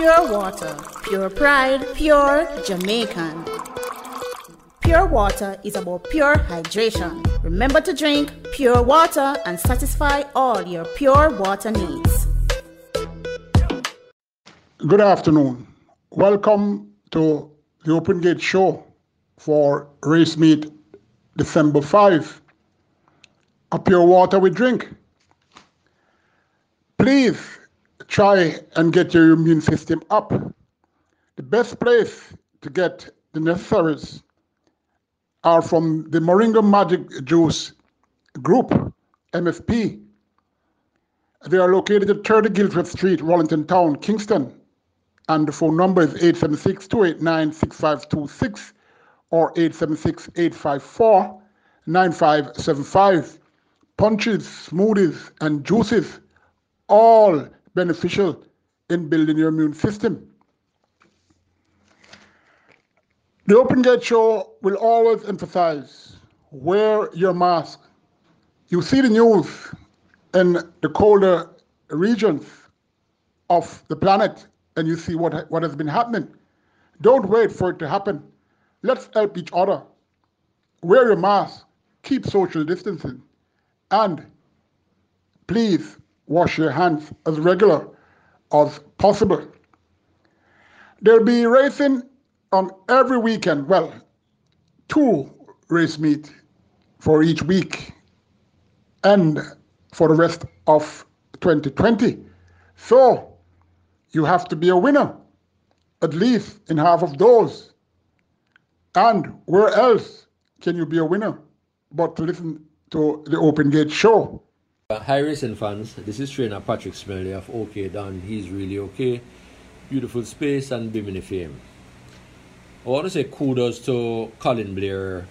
Pure water, pure pride, pure Jamaican. Pure water is about pure hydration. Remember to drink pure water and satisfy all your pure water needs. Good afternoon. Welcome to the Open Gate Show for Race Meet December 5. A pure water we drink. Please try and get your immune system up. The best place to get the necessaries are from the Moringa Magic Juice Group, MFP. They are located at 30 Guildford Street, Rollington Town, Kingston. And the phone number is 876-289-6526 or 876-854-9575. Punches, smoothies, and juices, all beneficial in building your immune system. The Open Gate Show will always emphasize, wear your mask. You see the news in the colder regions of the planet, and you see what has been happening. Don't wait for it to happen. Let's help each other. Wear your mask, keep social distancing, and please wash your hands as regular as possible. There'll be racing on every weekend. Well, 2 race meets for each week and for the rest of 2020. So you have to be a winner, at least in half of those. And where else can you be a winner but to listen to the Open Gate Show? Hi racing fans, this is trainer Patrick Smelly of OKDAN. He's really okay. Beautiful space and Bimini fame. I want to say kudos to Colin Blair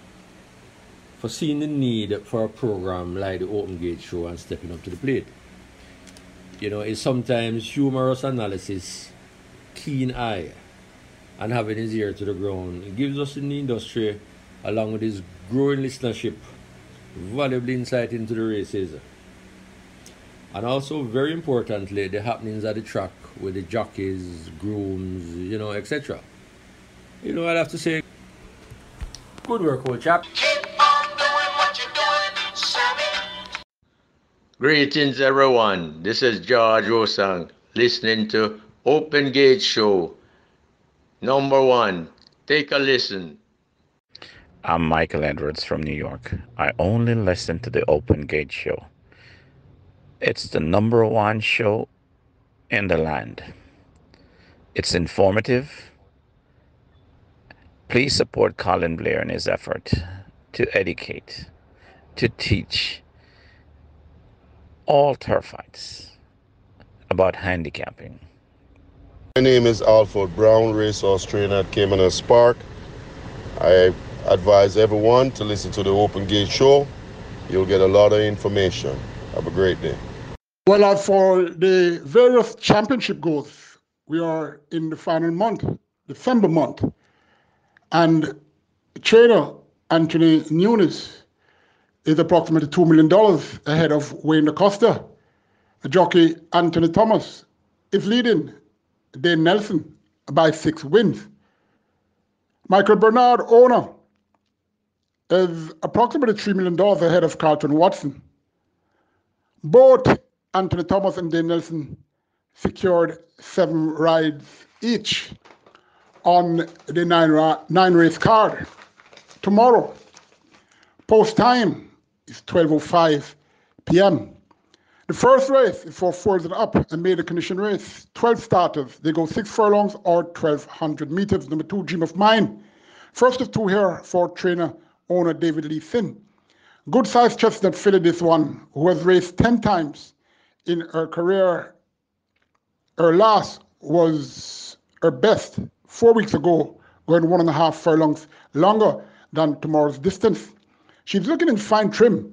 for seeing the need for a program like the Open Gate Show and stepping up to the plate. You know, it's sometimes humorous analysis, keen eye, and having his ear to the ground. It gives us in the industry, along with his growing listenership, valuable insight into the races. And also, very importantly, the happenings at the track with the jockeys, grooms, you know, etc. You know, I'd have to say, good work, old chap. Keep on doing what you're doing, Sammy. Greetings, everyone. This is George Osang, listening to Open Gate Show. Number 1, take a listen. I'm Michael Edwards from New York. I only listen to the Open Gate Show. It's the number 1 show in the land. It's informative. Please support Colin Blair in his effort to educate, to teach all turfites about handicapping. My name is Alfred Brown, racehorse trainer at Caymanas Park. I advise everyone to listen to the Open Gate Show. You'll get a lot of information. Have a great day. Well, as for the various championship goals, we are in the final month, December month, and trainer Anthony Nunes is approximately $2 million ahead of Wayne Acosta. Jockey Anthony Thomas is leading Dane Nelson by 6 wins. Michael Bernard, owner, is approximately $3 million ahead of Carlton Watson. Both Anthony Thomas and Dane Nelson secured 7 rides each on the 9 race card. Tomorrow, post time is 12:05 p.m. The first race is for fours and up, a maiden condition race. 12 starters. They go 6 furlongs or 1,200 meters. Number 2, Dream of Mine. First of 2 here for trainer owner David Lee Sin. Good sized chestnut filly, this one, who has raced 10 times in her career. Her last was her best 4 weeks ago, going 1.5 furlongs longer than tomorrow's distance. She's looking in fine trim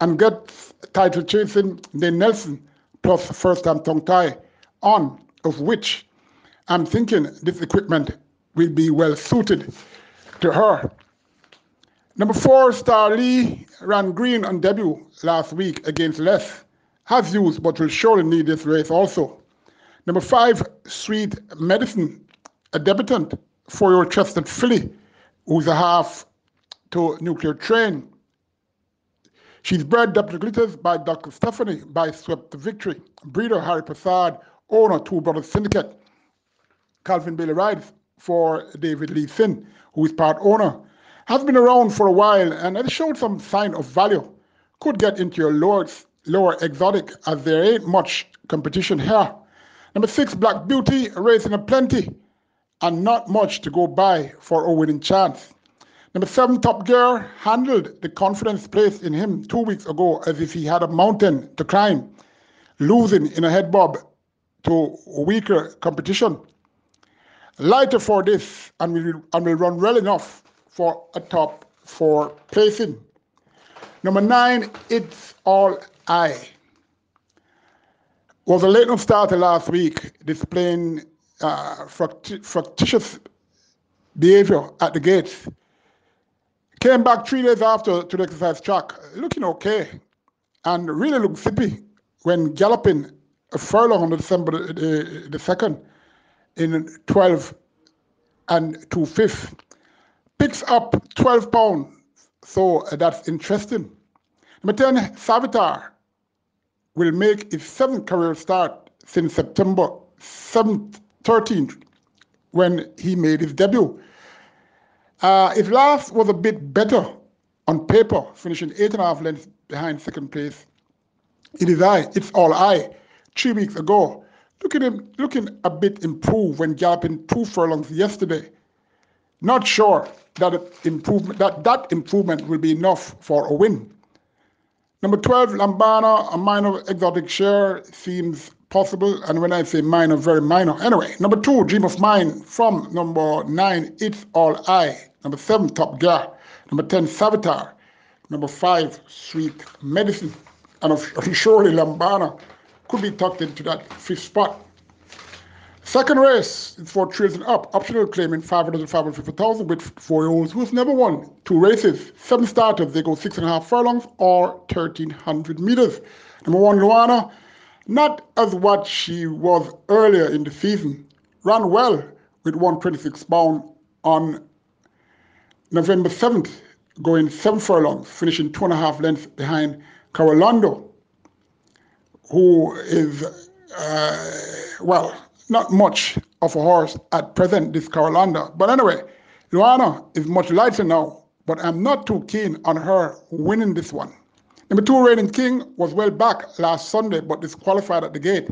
and gets title chasing Dane Nelson plus first time tongue tie on, of which I'm thinking this equipment will be well suited to her. Number 4, Star Lee ran green on debut last week against Les. Has used but will surely need this race also. Number 5, Swede Medicine, a debutant, 4-year chestnut filly, who's a half to Nuclear Train. She's bred Dr. Glitters by Dr. Stephanie by Swept to Victory. Breeder Harry Prasad, owner Two Brothers Syndicate. Calvin Bailey rides for David Lee Sin, who is part owner. Has been around for a while and has showed some sign of value. Could get into your lower exotic as there ain't much competition here. Number 6, Black Beauty, racing a plenty and not much to go by for a winning chance. Number 7, Top Gear, handled the confidence placed in him 2 weeks ago as if he had a mountain to climb, losing in a head bob to weaker competition. Lighter for this and will run well enough for a top 4 placing. Number 9, It's All I. Was a late starter last week, displaying fractious behavior at the gates. Came back 3 days after to the exercise track, looking okay, and really looked sippy when galloping a furlong on December the 2nd in 12 2/5. Picks up 12 pounds, so that's interesting. Number 10, Savitar, will make its 7th career start since September 13th, when he made his debut. His last was a bit better on paper, finishing 8.5 lengths behind second place. It's all I, 3 weeks ago. Look at him looking a bit improved when galloping 2 furlongs yesterday. Not sure that improvement will be enough for a win. Number 12, Lambana, a minor exotic share, seems possible. And when I say minor, very minor. Anyway, number 2, Dream of Mine, from number 9, It's All I. Number 7, Top Gear. Number 10, Savitar. Number 5, Sweet Medicine. And surely Lambana could be tucked into that 5th spot. Second race is for trails and up. Optional claiming 500 to 550,000 with 4-year-olds who's never won 2 races. 7 starters. They go 6.5 furlongs or 1,300 meters. Number 1, Luana. Not as what she was earlier in the season. Ran well with 126 pound on November 7th, going 7 furlongs, finishing 2.5 lengths behind Carolando, who is, not much of a horse at present, this Carolanda. But anyway, Luana is much lighter now, but I'm not too keen on her winning this one. Number 2, Reigning King, was well back last Sunday, but disqualified at the gate.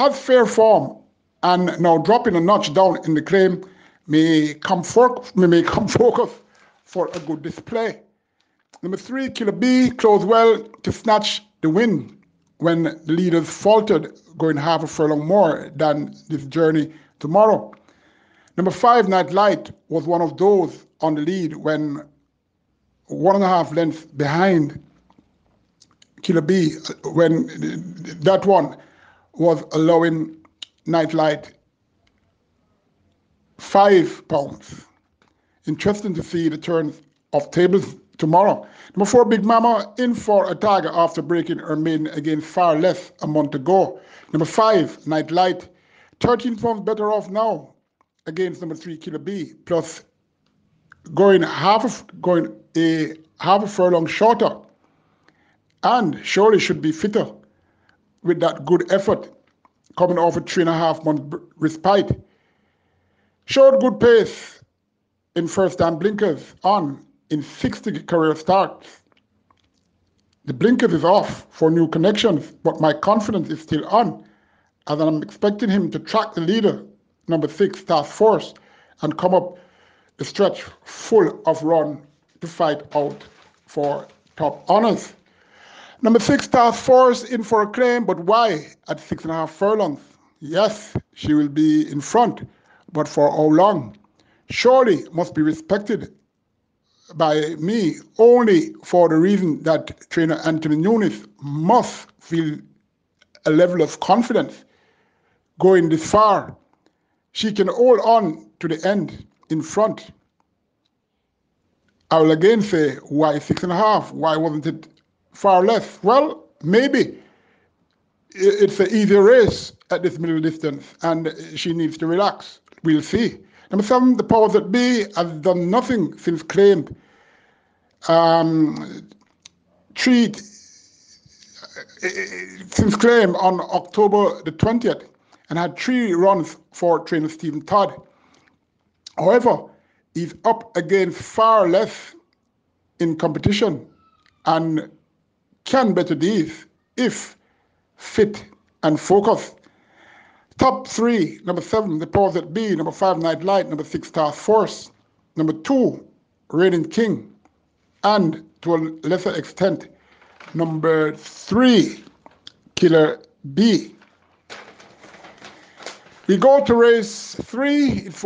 Has fair form, and now dropping a notch down in the claim may come focus for a good display. Number 3, Killer B, closed well to snatch the win when the leaders faltered, going 0.5 furlong more than this journey tomorrow. Number 5, Night Light, was one of those on the lead when 1.5 lengths behind Killer B, when that one was allowing Night Light 5 pounds. Interesting to see the turn of tables tomorrow. Number 4, Big Mama, in for a tiger after breaking her maiden against Far Less a month ago. Number 5, Night Light, 13 pounds better off now against number 3, Killer B, plus going a half a furlong shorter, and surely should be fitter with that good effort coming off a 3.5 month respite. Showed good pace in first time blinkers on in 60 career starts. The blinkers is off for new connections, but my confidence is still on, as I'm expecting him to track the leader, number 6, Task Force, and come up the stretch full of run to fight out for top honors. Number 6, Task Force, in for a claim, but why at 6.5 furlongs? Yes, she will be in front, but for how long? Surely must be respected by me only for the reason that trainer Anthony Nunes must feel a level of confidence going this far. She can hold on to the end in front. I will again say, why 6.5? Why wasn't it Far Less? Well, maybe it's an easy race at this middle distance, and she needs to relax. We'll see. Number 7, the powers that be has done nothing since claimed claim on October the 20th and had 3 runs for trainer Stephen Todd. However, he's up against far less in competition and can better these if fit and focused. Top 3, number 7, the powers that be, number 5, Night Light, number 6, Task Force, number 2, Reigning King, and to a lesser extent, number 3, Killer B. We go to race 3. It's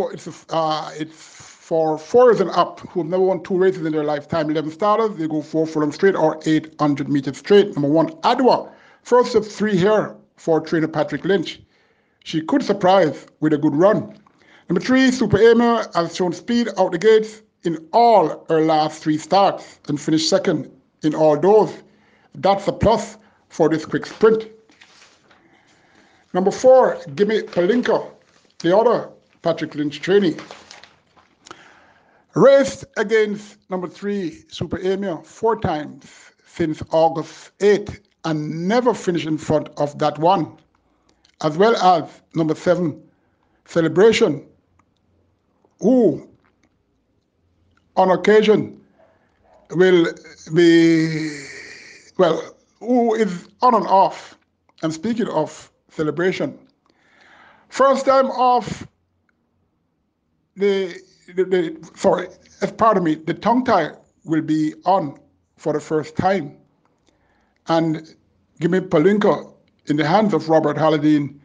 for 4s and up who have never won 2 races in their lifetime. 11 starters. They go 4 full-on straight or 800 meters straight. Number 1, Adwa. First of 3 here for trainer Patrick Lynch. She could surprise with a good run. Number 3, Super Aimer has shown speed out the gates in all her last 3 starts and finished 2nd in all those. That's a plus for this quick sprint. Number 4, Gimme Palinka, the other Patrick Lynch trainee, raced against number 3, Super Amia, 4 times since August 8th and never finished in front of that one, as well as number 7, Celebration, who on occasion will be, well, who is on and off. And speaking of Celebration, first time off the tongue tie will be on for the first time. And Gimme Palinka, in the hands of Robert Halladine,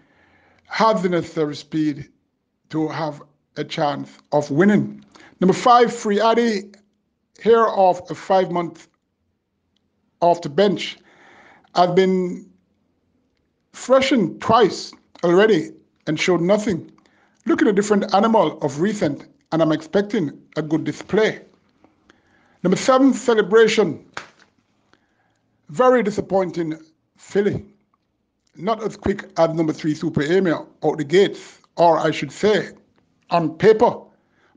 has the necessary speed to have a chance of winning. Number 5, Free Addy, here off a 5-month off the bench, has been freshened twice already and showed nothing. Look at a different animal of recent, and I'm expecting a good display. Number 7, Celebration. Very disappointing filly. Not as quick as number 3, Super Emir, out the gates, or I should say, on paper,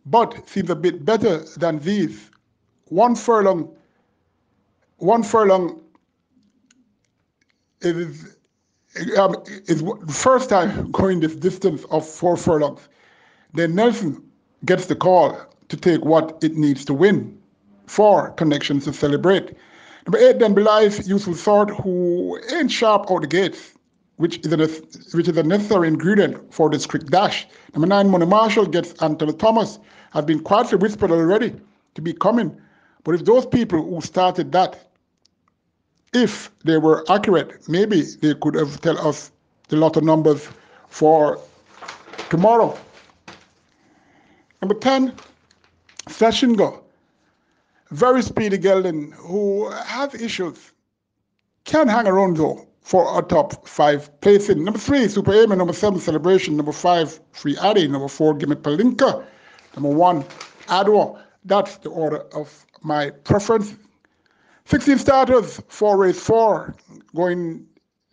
but seems a bit better than these. One furlong is the first time going this distance of 4 furlongs. Then Nelson gets the call to take what it needs to win for connections to celebrate. Number 8 then belies Useful Sword, who ain't sharp out the gates, which is a necessary ingredient for this quick dash. Number 9, Money Marshall gets Anthony Thomas. Has been quietly whispered already to be coming, but if those people who started that, if they were accurate, maybe they could have tell us the lot of numbers for tomorrow. Number 10, Sashingo. Very speedy gelding who has issues. Can hang around though for a top 5 placing. Number 3, Super Aimer. Number 7, Celebration. Number 5, Free Addy. Number 4, Gimme Palinka. Number 1, Adwa. That's the order of my preference. 16 starters for race 4, going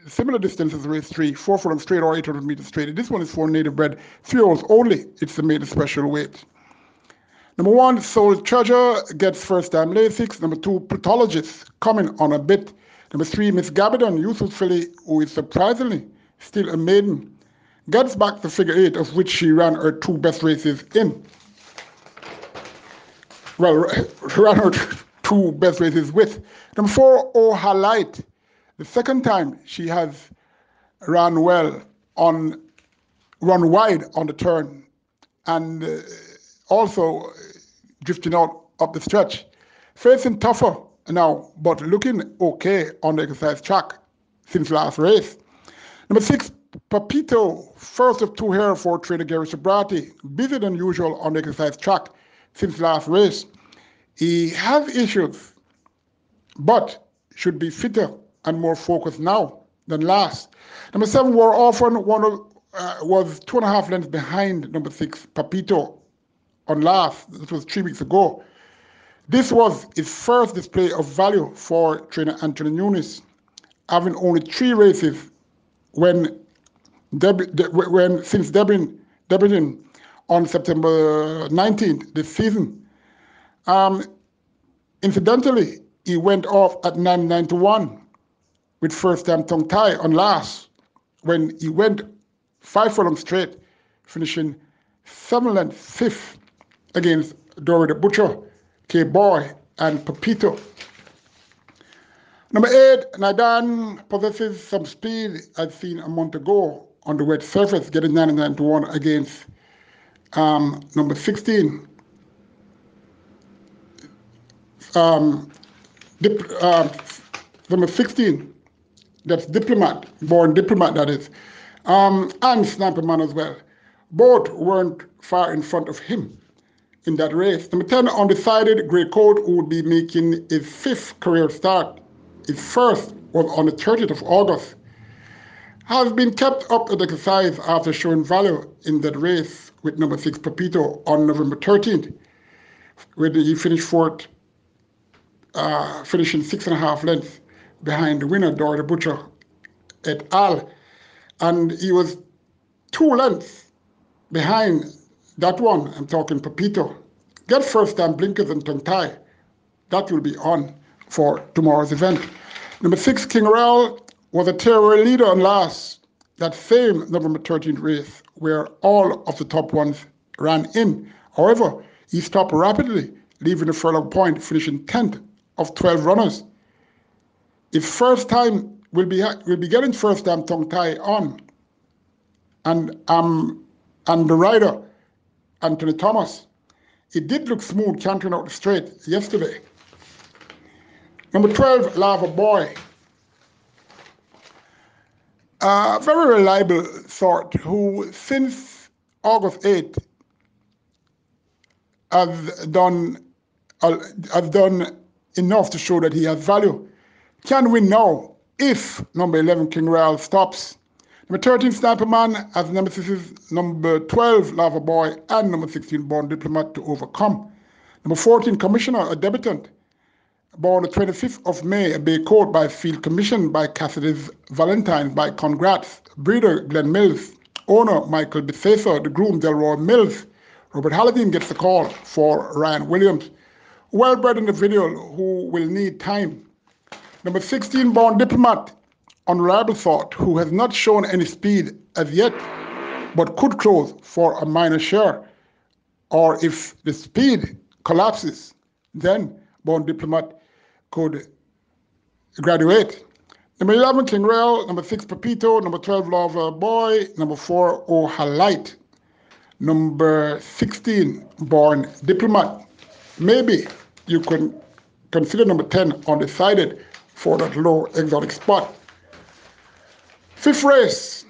similar distances race 3, 4 furlong straight or 800 meters straight. This one is for native bred 3-year-olds only. It's a made special weight. Number 1, Soul Treasure gets first time Lasix. Number 2, Pathologist, coming on a bit. Number 3, Miss Gabardon, Yusuf filly, who is surprisingly still a maiden, gets back the figure 8 of which she ran her 2 best races in. Well, ran her 2 best races with. Number 4, Ohalite. The second time she has run wide on the turn and also drifting out up the stretch. Facing tougher now, but looking okay on the exercise track since last race. Number 6, Papito, first of 2 here for trainer Gary Sobriety. Busier than usual on the exercise track since last race. He has issues, but should be fitter and more focused now than last. Number 7, War Orphan, was 2.5 lengths behind number 6, Papito, on last. This was 3 weeks ago. This was his first display of value for trainer Anthony Nunes, having only 3 races since debuting on September 19th this season. Incidentally, he went off at 991 with first-time tongue tie on last when he went 5 furlongs straight, finishing 7 lengths fifth against Dory the Butcher, K-Boy, and Pepito. Number 8, Nadan possesses some speed as seen a month ago on the wet surface, getting 991 against number 16. Number 16, that's Diplomat, born Diplomat, that is, and Sniper Man as well. Both weren't far in front of him in that race. Number 10, undecided, Grey Coat, who would be making his 5th career start. His first was on the 30th of August. Has been kept up at exercise after showing value in that race with number 6 Pepito on November 13th, where he finished fourth, finishing 6.5 lengths behind the winner, Dory the Butcher et al. And he was 2 lengths behind that one. I'm talking Pepito. Get first-time blinkers and tongue-tie. That will be on for tomorrow's event. Number 6, King Rel was a terror leader on last, that same November 13th race where all of the top ones ran in. However, he stopped rapidly, leaving the furlong point, finishing 10th of 12 runners. His first time will be getting first-time tongue-tie on, and the rider, Anthony Thomas. It did look smooth cantering out the straight yesterday. Number 12, Lava Boy. A very reliable sort who, since August 8th, has done enough to show that he has value. Can win now if number 11, King Rel, stops. Number 13, Sniper Man, as number 12, Lava Boy, and number 16, Born Diplomat, to overcome. Number 14, Commissioner, a debutant, born the 25th of May, a Bay Coat by Field Commission, by Cassidy's Valentine, by Congrats, breeder Glenn Mills, owner Michael Besesa, the groom Delroy Mills. Robert Halladine gets the call for Ryan Williams, well-bred in the video, who will need time. Number 16, Born Diplomat, unreliable sort who has not shown any speed as yet, but could close for a minor share. Or if the speed collapses, then Born Diplomat could graduate. Number 11, King Rel, number 6, Pepito, number 12, Lava Boy, number 4, Ohalite, number 16, Born Diplomat. Maybe you can consider number 10, undecided, for that low exotic spot. 5th race,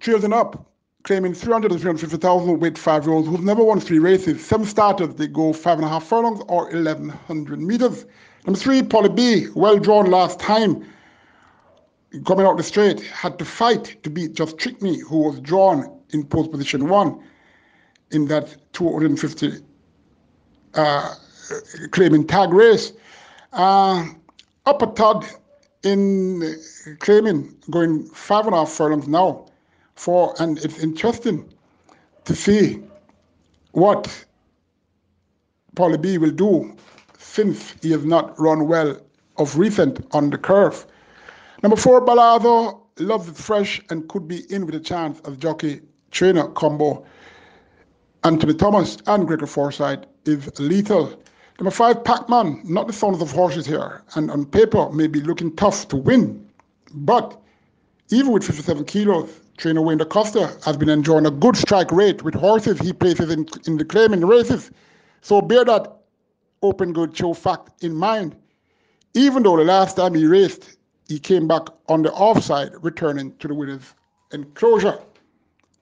Children Up, claiming 300 to 350,000 with 5-year-olds who've never won 3 races. 7 starters, they go 5.5 furlongs or 1,100 meters. Number 3, Polly B, well drawn last time, coming out the straight, had to fight to beat Just Trick Me, who was drawn in post position 1 in that 250 claiming tag race. Upper Todd in claiming, going 5.5 furlongs now, and it's interesting to see what Paulie B will do since he has not run well of recent on the curve. Number 4, Balazzo loves it fresh and could be in with a chance of jockey trainer combo. Anthony Thomas and Gregor Forsyth is lethal. Number 5, Pac-Man, not the sons of horses here, and on paper may be looking tough to win, but even with 57 kilos, trainer Wayne DaCosta has been enjoying a good strike rate with horses he places in the claiming races, so bear that Open Gate Show fact in mind. Even though the last time he raced, he came back on the offside, returning to the winner's enclosure.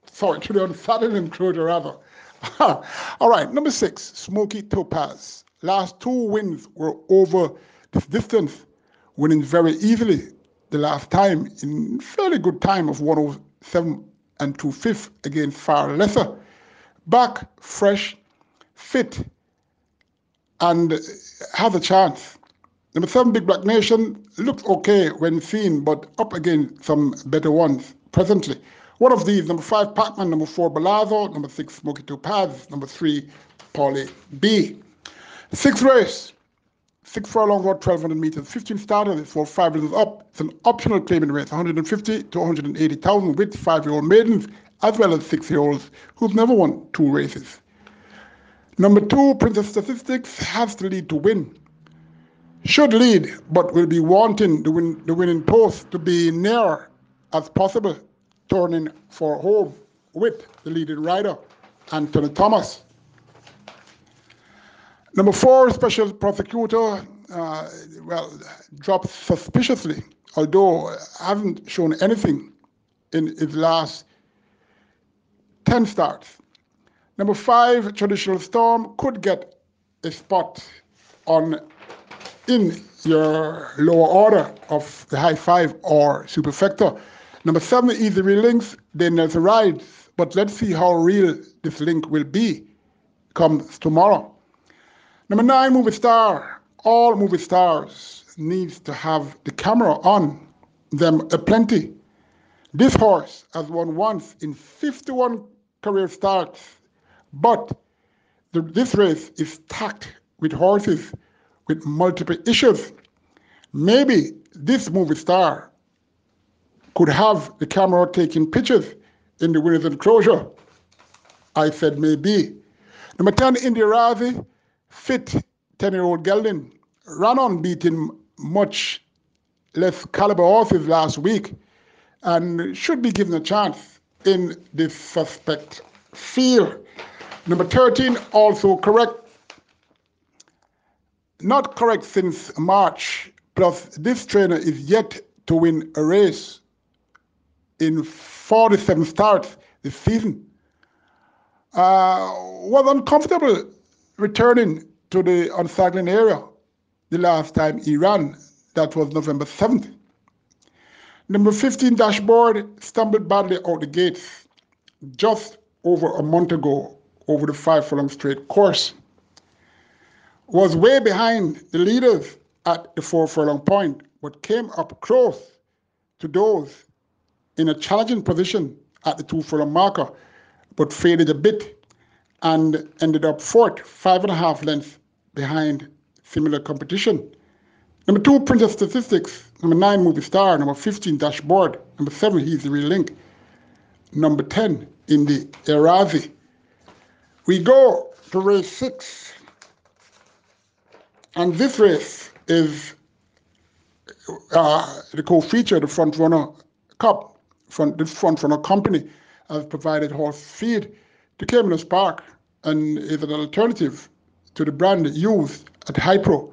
Sorry, to the unsaddled enclosure, rather. All right, number 6, Smoky Topaz. Last 2 wins were over this distance, winning very easily the last time in fairly good time of 107 and 2/5 against far lesser. Back, fresh, fit, and has a chance Number 7, Big Black Nation looks okay when seen, but up against some better ones presently. One of these, number 5, Pacman, number 4, Balazo, number 6, Smokey Two Pads, number 3, Paulie B. Sixth race, 6 furlong road, 1,200 meters, 15 starters, it's for 5 reasons up. It's an optional claiming race, 150 to 180,000 with 5-year-old maidens as well as 6-year-olds who've never won 2 races. Number 2, Princess Statistics has to lead to win. Should lead, but will be wanting the winning post to be near as possible, turning for home with the leading rider, Anthony Thomas. Number 4, Special Prosecutor, dropped suspiciously, although hasn't shown anything in his last 10 starts. Number 5, Traditional Storm could get a spot in your lower order of the High Five or Superfector. Number 7, Easy Relinks, then there's a ride, but let's see how real this link will be comes tomorrow. Number 9, Movie Star. All movie stars needs to have the camera on them aplenty. This horse has won once in 51 career starts, but this race is stacked with horses with multiple issues. Maybe this movie star could have the camera taking pictures in the winner's enclosure. I said maybe. Number 10, Indy Razi. Fit 10-year-old gelding ran on beating much less caliber horses last week and should be given a chance in this suspect field. Number 13, also correct. Not correct since March, plus this trainer is yet to win a race in 47 starts this season. Was uncomfortable returning to the uncycling area the last time he ran. That was November 7th. Number 15, Dashboard, stumbled badly out the gates just over a month ago over the 5-furlong straight course. Was way behind the leaders at the 4-furlong point, but came up close to those in a challenging position at the 2-furlong marker, but faded a bit and ended up fourth, 5.5 lengths behind similar competition. Number 2, Princess Statistics. Number 9, Movie Star. Number 15, Dashboard. Number 7, He's the Real Link. Number 10, in the Erazi. We go to race 6. And this race is the co-feature, the Front Runner Cup. This Front Runner company has provided horse feed to Caymanas Park and is an alternative to the brand used at Hypro.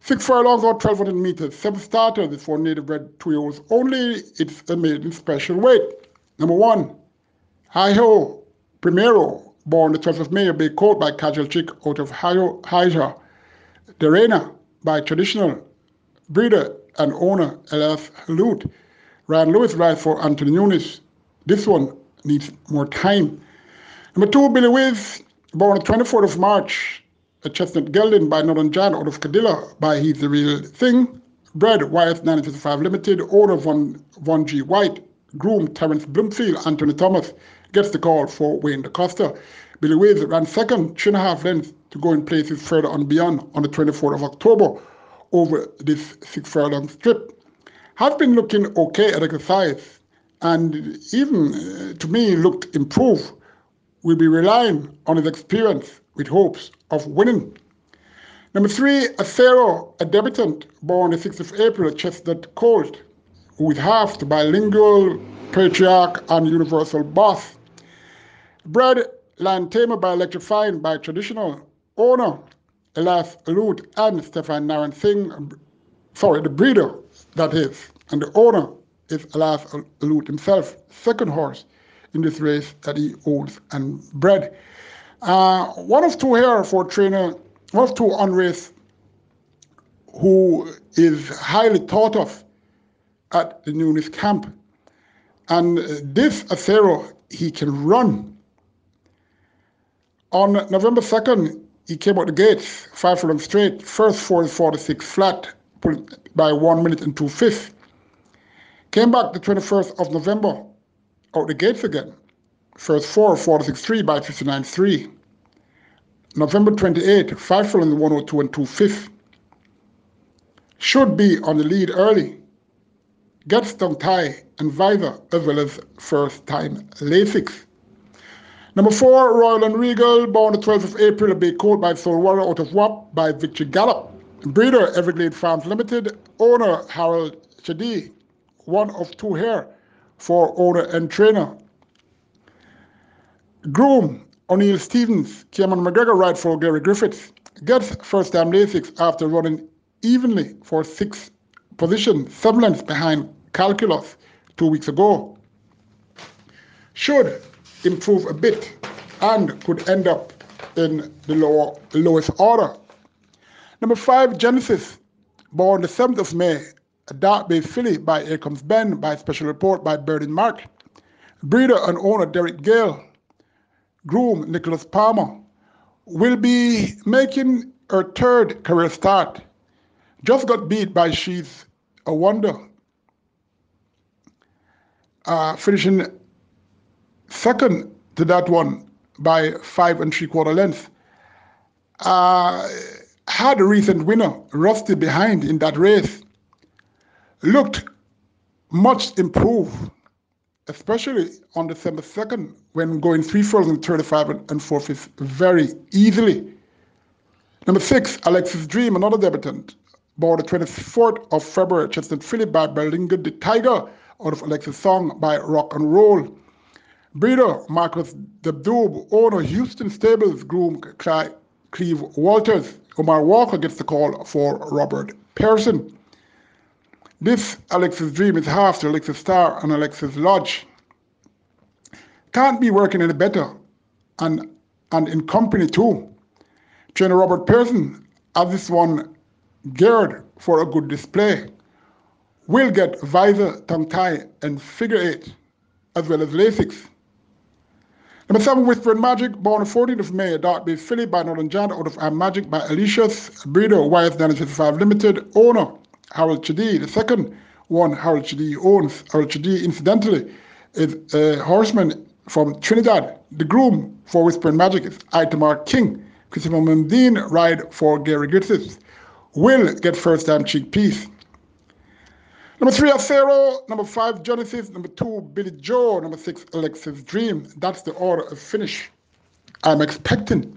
6 furlongs or 1,200 meters, 7 starters, it's for native-bred 2-year-olds only. It's a maiden special weight. Number 1, Hi-Ho Primero, born the 12th of May, a bay colt by Casual Chick out of Hi-Ho. The Reina by traditional breeder and owner L.S. Lute. Ryan Lewis rides for Anthony Nunes. This one needs more time. Number 2, Billy Wiz, born on the 24th of March, a chestnut gelding by Northern Jan out of Cadilla by He's the Real Thing. Bred YS955 Limited, owner of 1G White, groom Terence Bloomfield, Anthony Thomas, gets the call for Wayne DaCosta. Billy Wiz ran second, 2.5 lengths to go in places further and beyond on the 24th of October over this 6-furlong strip. Has been looking okay at exercise and even to me looked improved. Will be relying on his experience with hopes of winning. Number 3, Acero, a debutant born the 6th of April, a chestnut colt, who is half the bilingual patriarch and universal boss. Bred lion tamer by Electrifying by traditional owner Elias Lute and Stefan Narayan Singh, the breeder that is, and the owner is Elias Lute himself, second horse in this race that he owns and bred. One of two here for trainer, one of two on race who is highly thought of at the Nunes camp. And this Acero, he can run. On November 2nd, he came out the gates, 5 for them straight. First 4 is 46 flat, pulled by 1 minute and 2/5. Came back the 21st of November, out the gates again. First 4, 46-3 by 59-3. November 28, 5 for them 102 and 2/5. Should be on the lead early. Gets tongue tie and visor as well as first time Lasix. Number 4, Royal and Regal, born the 12th of April, a big coat by Soul Warrior out of WAP by Victory Gallop. Breeder, Everglade Farms Limited. Owner, Harold Shadi. 1 of 2 here for owner and trainer. Groom, O'Neill Stevens, Cameron McGregor, ride for Gary Griffiths. Gets first time Lasix after running evenly for 6th position, 7 lengths behind Calculus 2 weeks ago. Should improve a bit and could end up in the lowest order. Number 5, Genesis, born the 7th of May, a dark bay filly by Here Comes Ben, by special report by Birdin Mark. Breeder and owner Derek Gale, groom Nicholas Palmer, will be making her 3rd career start. Just got beat by She's a Wonder, finishing 2nd to that one by 5 3/4 lengths. Had a recent winner, Rusty, behind in that race. Looked much improved, especially on December 2nd when going 3 furlongs 35 and 4/5 very easily. Number 6, Alexis Dream, another debutant, born the 24th of February, Chestnut filly by Berlinga the Tiger out of Alexis Song by Rock and Roll. Breeder, Marcus Debdoob, owner Houston Stables, groom Cleve Walters. Omar Walker gets the call for Robert Pearson. This Alexis Dream is half to Alexis Star and Alexis Lodge. Can't be working any better, and in company too. Trainer Robert Pearson has this one geared for a good display. Will get visor, tongue tie, and figure eight, as well as Lasix. Number 7, Whispering Magic, born the 14th of May, a dark-based filly by Northern Giant out of Am Magic by Alicia's. Breeder, YS955 Limited. Owner, Harold Chidi. The second one Harold Chidi owns. Harold Chidi, incidentally, is a horseman from Trinidad. The groom for Whispering Magic is Itamar King. Christopher Mundine, ride for Gary Griffiths. Will get first-time cheek piece. Number 3, Acero. Number 5, Genesis. Number 2, Billy Joe. Number 6, Alexis Dream. That's the order of finish I'm expecting.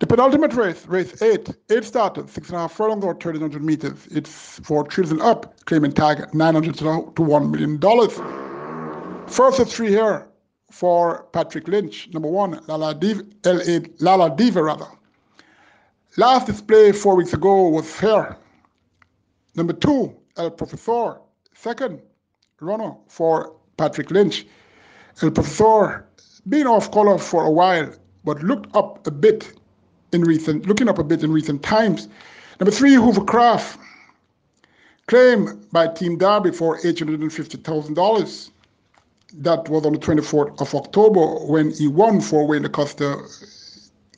The penultimate race, race 8. 8 starters, 6.5 furlongs or 1,300 meters. It's for children up, claiming tag $900 to $1 million. First of 3 here for Patrick Lynch. Number 1, Lala Diva. Last display 4 weeks ago was fair. Number 2, El Professor, 2nd runner for Patrick Lynch. El Professor been off color for a while, but looking up a bit in recent times. Number 3, Hoovercraft, claimed by Team Derby for $850,000. That was on the 24th of October when he won for Wayne Acosta,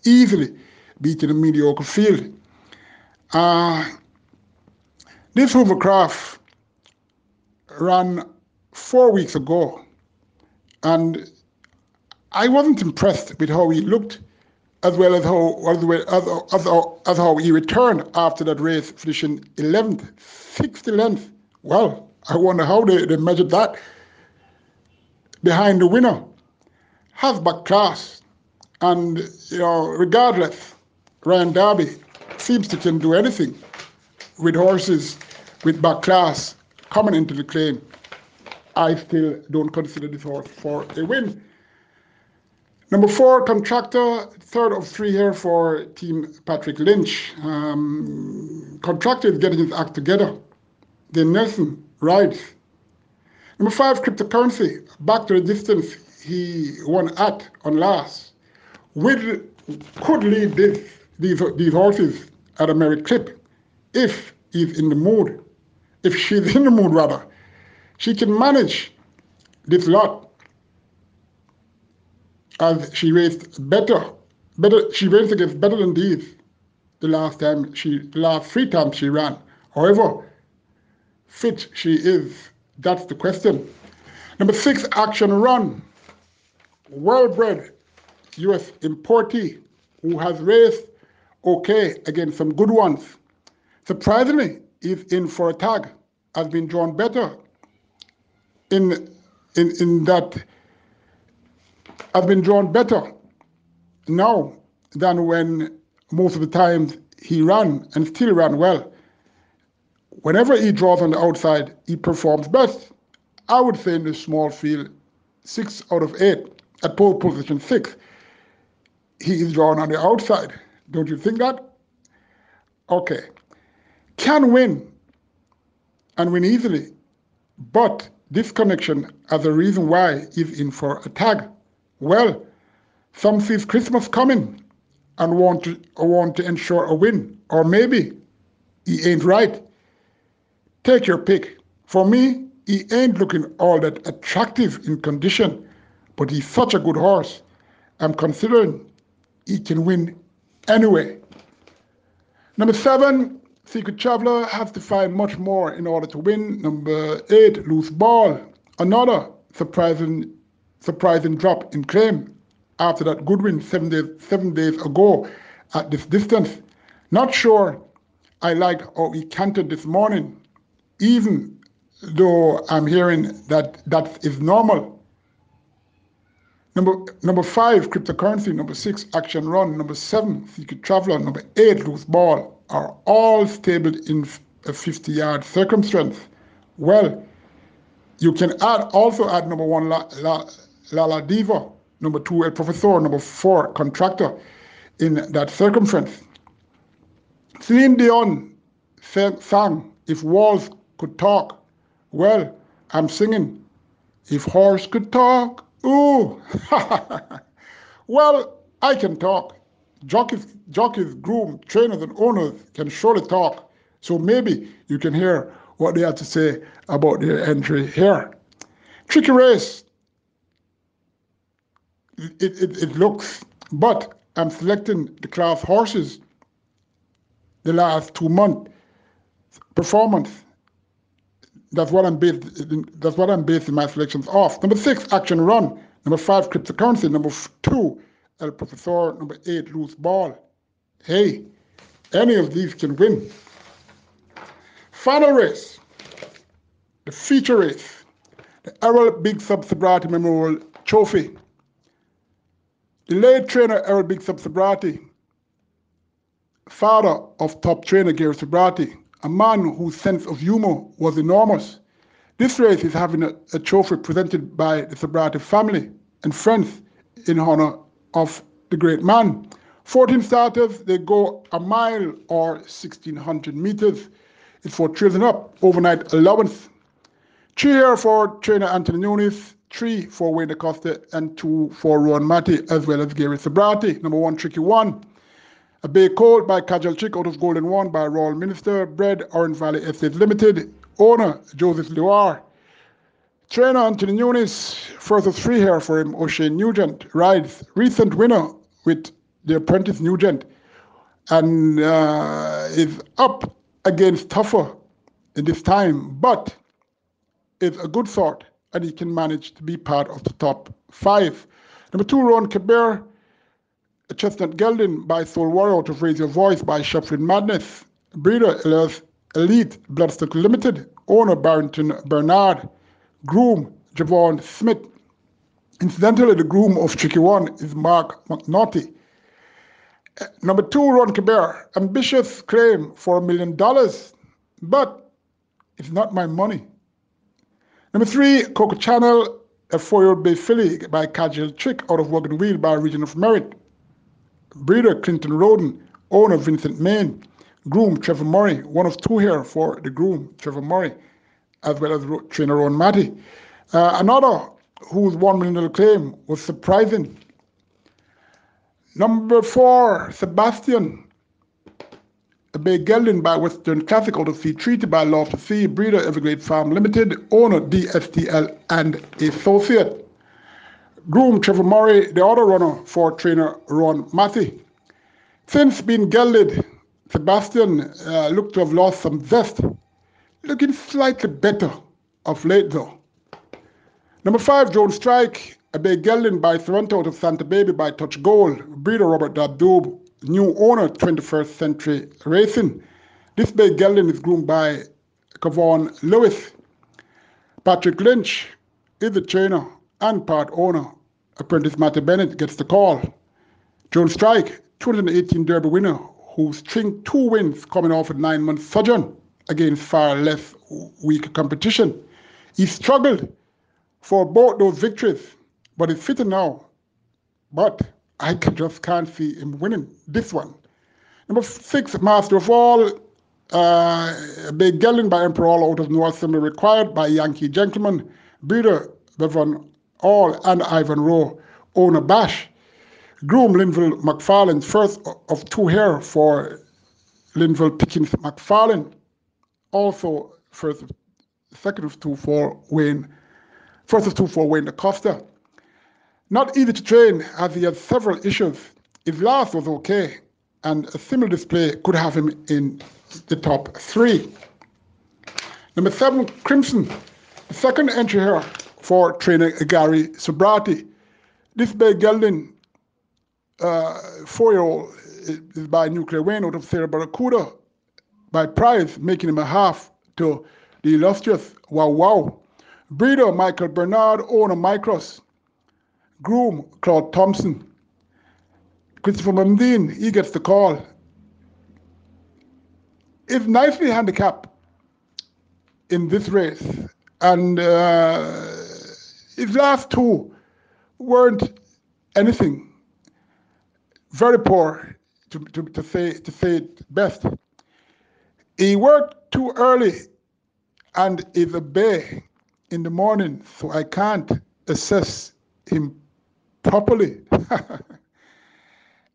easily beating a mediocre field. This Hoovercraft ran 4 weeks ago, and I wasn't impressed with how he looked, as well as how he returned after that race, finishing 11th, 60 lengths. Well, I wonder how they measured that. Behind the winner, has back class, and regardless, Ryan Derby seems to can do anything with horses with back class coming into the claim. I still don't consider this horse for a win. Number 4, Contractor, 3rd of 3 here for Team Patrick Lynch. Contractor is getting his act together. Then Nelson rides. Number 5, Cryptocurrency, back to the distance he won at on last. Could lead these horses at a merit clip. If he's in the mood, if she's in the mood rather, she can manage this lot as she raced better better. She ran against better than these the last three times she ran. However fit she is, that's the question. Number 6, Action Run. Well-bred U.S. importee who has raced okay against some good ones. Surprisingly, he's in for a tag, has been drawn better now than when most of the times he ran, and still ran well. Whenever he draws on the outside, he performs best. I would say in the small field, 6 out of 8, at pole position 6, he is drawn on the outside. Don't you think that? Okay. Can win and win easily, but this connection as a reason why he's in for a tag. Well, some sees Christmas coming and want to ensure a win, or maybe he ain't right. Take your pick. For me, he ain't looking all that attractive in condition, but he's such a good horse. I'm considering he can win anyway. Number 7, Secret Traveler, has to find much more in order to win. Number 8, Loose Ball. Another surprising drop in claim after that good win 7 days ago at this distance. Not sure I liked how he cantered this morning, even though I'm hearing that is normal. Number 5, Cryptocurrency. Number 6, Action Run. Number 7, Secret Traveler. Number 8, Loose Ball are all stable in a 50-yard circumstance. Well, you can also add number 1, La Diva. Number 2, El Professor. Number 4, Contractor, in that circumference. Celine Dion sang, "If Walls Could Talk." Well, I'm singing, "If Horse Could Talk." Ooh, well, I can talk. Jockeys, groom, trainers, and owners can surely talk. So maybe you can hear what they have to say about their entry here. Tricky race, it looks, but I'm selecting the class horses. The last 2 months performance, that's what I'm basing my selections off. Number 6, Action Run. Number 5, Cryptocurrency. Number 2, El Professor. Number 8, Loose Ball. Hey, any of these can win. Final race, the feature race, the Errol Big Sub Sobriety Memorial Trophy. The late trainer Errol Big Sub Sobriety, father of top trainer Gary Sobriety, a man whose sense of humor was enormous. This race is having a trophy presented by the Sobriety family and friends in honor of the great man. 14 starters, they go a mile or 1,600 meters. It's for children up, overnight allowance. 3 here for trainer Anthony Nunes, 3 for Wayne DaCosta, and 2 for Rowan Matty, as well as Gary Sobriety. Number 1, Tricky One. A Bay Cold by Kajal Chick, out of Golden One by Royal Minister. Bred Orange Valley Estate Limited. Owner, Joseph Loire. Trainer, Anthony Nunes. First of 3 here for him, O'Shane Nugent. Rides, recent winner with the apprentice Nugent. And is up against tougher in this time, but is a good sort, and he can manage to be part of the top 5. Number 2, Ron Kibir. A Chestnut Gelding by Soul Warrior, out of Raise Your Voice by Sheffield Madness. Breeder, Elite Bloodstock Limited. Owner, Barrington Bernard. Groom, Javon Smith. Incidentally, the groom of Tricky One is Mark McNaughty. Number 2, Ron Kibir. Ambitious claim for $1 million, but it's not my money. Number 3, Coco Channel, a 4-year-old bay filly by Kajal Chick, out of Wagon Wheel by Region of Merit. Breeder, Clinton Roden. Owner, Vincent Main. Groom, Trevor Murray. 1 of 2 here for the groom, Trevor Murray, as well as trainer Rowan Matty. Another whose $1 million claim was surprising. Number 4, Sebastian, a bay gelding by Western Classic, out of Sea Treaty by Law to Sea. Breeder, Everglade Farm Limited. Owner, DSTL and Associate. groom Trevor Murray, the other runner for trainer Ron Massey. Since being gelded, Sebastian looked to have lost some zest, looking slightly better of late though. Number 5, Drone Strike, a bay gelding by Toronto out of Santa Baby by Touch Gold, breeder Robert Dabdoob, new owner 21st Century Racing. This bay gelding is groomed by Kevon Lewis. Patrick Lynch is the trainer and part owner. Apprentice Matty Bennett gets the call. Drone Strike, 2018 Derby winner, who stringed 2 wins coming off a 9-month sojourn against far less weak competition. He struggled for both those victories, but it's fitter now. But I just can't see him winning this one. Number 6, Master of All, big gelding by Emperor All out of No Assembly Required by Yankee Gentleman, breeder Bevon All and Ivan Rowe, owner Bash. Groom Linville McFarlane's first of 2 here for Linville Pickens McFarlane. Also first of two for Wayne Acosta. Not easy to train as he has several issues. His last was okay, and a similar display could have him in the top 3. Number 7, Crimson, the second entry here for trainer Gary Sobrati. This bay gelding, 4-year-old, is by Nuclear Wayne out of Sarah Barracuda by Price, making him a half to the illustrious Wow Wow. Breeder Michael Bernard, owner Micros. Groom Claude Thompson. Christopher Mamdeen, he gets the call. Is nicely handicapped in this race, and his last 2 weren't anything. Very poor, to say it best. He worked too early and is a bay in the morning, so I can't assess him properly.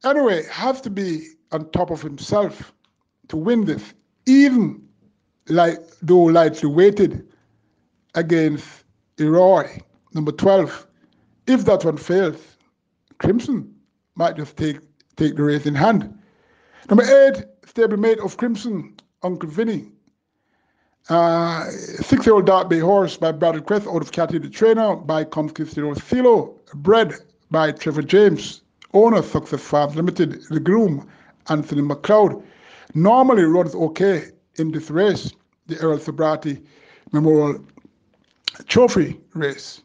Anyway, has to be on top of himself to win this, even though lightly weighted against Eroy, number 12. If that one fails, Crimson might just take the race in hand. Number 8, stablemate of Crimson, Uncle Vinny. 6-year-old Dark Bay Horse by Bradley Quest, out of Cathy the Trainer, by Comskistero Silo, bred by Trevor James, owner Success Farms Limited, the groom, Anthony McLeod. Normally runs okay in this race, the Errol Sobrati Memorial Trophy race.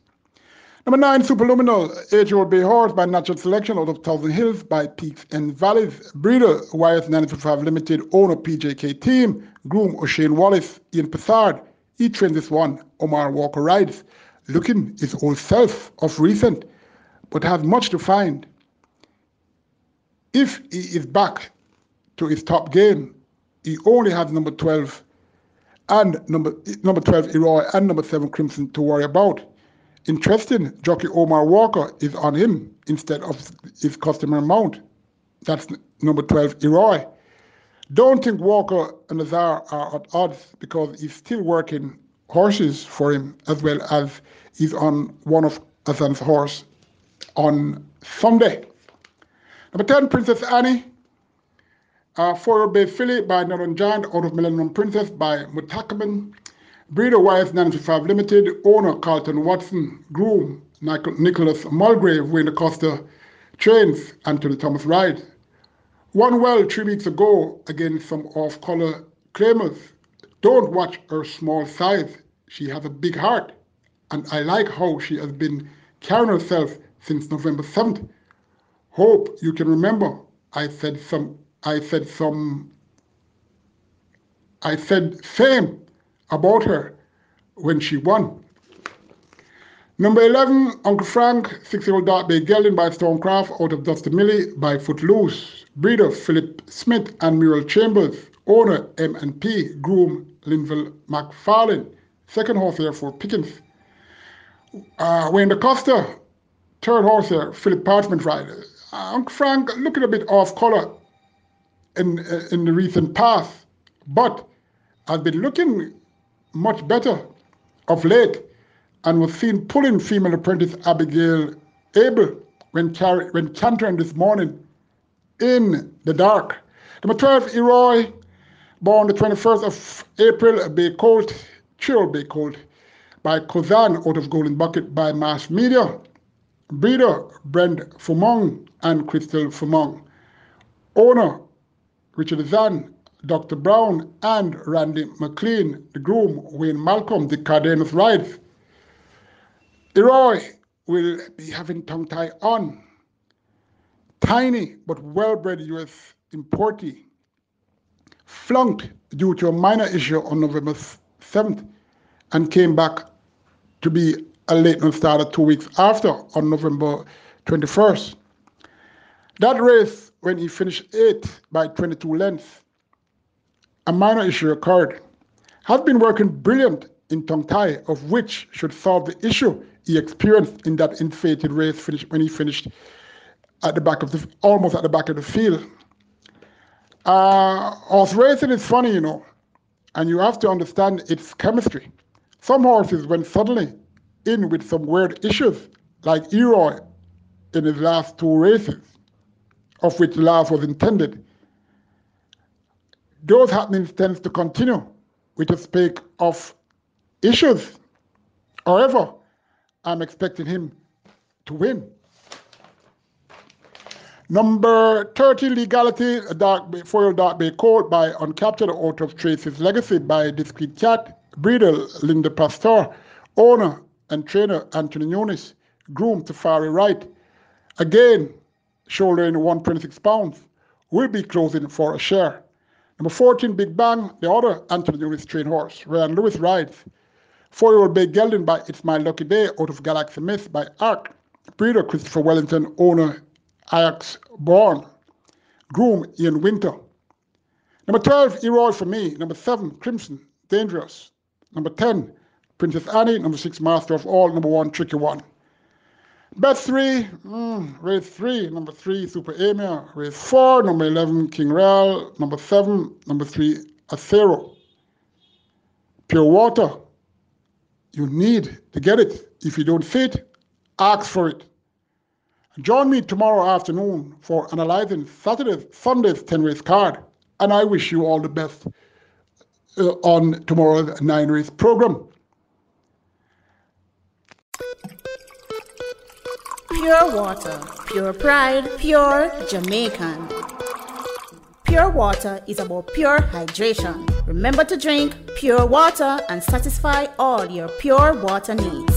Number 9, Superluminal, 8-year-old bay horse by Natural Selection out of Thousand Hills by Peaks and Valleys. Breeder, YS955 Limited, owner PJK Team, groom O'Shane Wallace, Ian Passard. He trained this one, Omar Walker rides, looking his old self of recent, but has much to find if he is back to his top game. He only has number 12 and number 12 Eroy and number 7 Crimson to worry about. Interesting, jockey Omar Walker is on him instead of his customary mount. That's number 12 Eroy. Don't think Walker and Azar are at odds because he's still working horses for him, as well as he's on one of Azan's horse on Sunday. Number 10 Princess Annie, 4-year-old bay filly by Northern Giant out of Millennium Princess by Mutakaman. Breeder YS955 Limited, owner Carlton Watson, groom Nicholas Mulgrave, Wayne Acosta trains, Anthony Thomas ride. Won well 3 weeks ago against some off-color claimers. Don't watch her small size. She has a big heart, and I like how she has been carrying herself since November 7th. Hope you can remember. I said same about her when she won. Number 11, Uncle Frank, 6-year-old Dark Bay gelding by Stormcraft out of Dusty Millie by Footloose. Breeder Philip Smith and Muriel Chambers. Owner M&P. Groom Linville McFarlane. Second horse here for Pickens. Wayne Acosta. Third horse here, Philip Parchment rider. Uncle Frank looking a bit off color in the recent past, but has been looking much better of late and was seen pulling female apprentice Abigail Abel when cantering this morning in the dark. Number 12, Eroy, born the 21st of April, Bay Colt, by Kozan, out of Golden Bucket by Mass Media. Breeder, Brent Fumong and Crystal Fumong. Owner, Richard Zan, Dr. Brown, and Randy McLean. The groom, Wayne Malcolm, the Cardenas Rides. Eroy will be having tongue tie on. Tiny but well-bred U.S. importee. Flunked due to a minor issue on November 7th and came back to be a late non-starter 2 weeks after on November 21st. That race, when he finished 8th by 22 lengths, a minor issue occurred. Has been working brilliant in tongue tie, of which should solve the issue he experienced in that inflated race finish when he finished at the back of the almost at the back of the field. Horse racing is funny, you know, and you have to understand its chemistry. Some horses, when suddenly in with some weird issues, like Eroy in his last two races, of which the last was intended, those happenings tend to continue with a spate of issues. However, I'm expecting him to win. Number 30, Legality, a foil dark bay colt by Uncaptured, out of Tracy's Legacy by Discreet Cat. Breeder, Linda Pastor. Owner and trainer, Anthony Nunes. Groom, Tafari Wright. Again, shouldering 126 pounds, will be closing for a share. Number 14, Big Bang, the other Anthony Nunes trained horse. Ryan Lewis rides. Foil bay gelding by It's My Lucky Day, out of Galaxy Myth by Ark. Breeder, Christopher Wellington. Owner, Ajax Born. Groom, Ian Winter. Number 12, Eroy for me. Number 7, Crimson, Dangerous. Number 10, Princess Annie. Number 6, Master of All. Number 1, Tricky One. Best 3, race 3. Number 3, Super Amia. Race 4, number 11, King Real. Number 7, number 3, Acero. Pure Water. You need to get it. If you don't see it, ask for it. Join me tomorrow afternoon for analyzing Sunday's 10-race card, and I wish you all the best on tomorrow's 9-race program. Pure water, pure pride, pure Jamaican. Pure water is about pure hydration. Remember to drink pure water and satisfy all your pure water needs.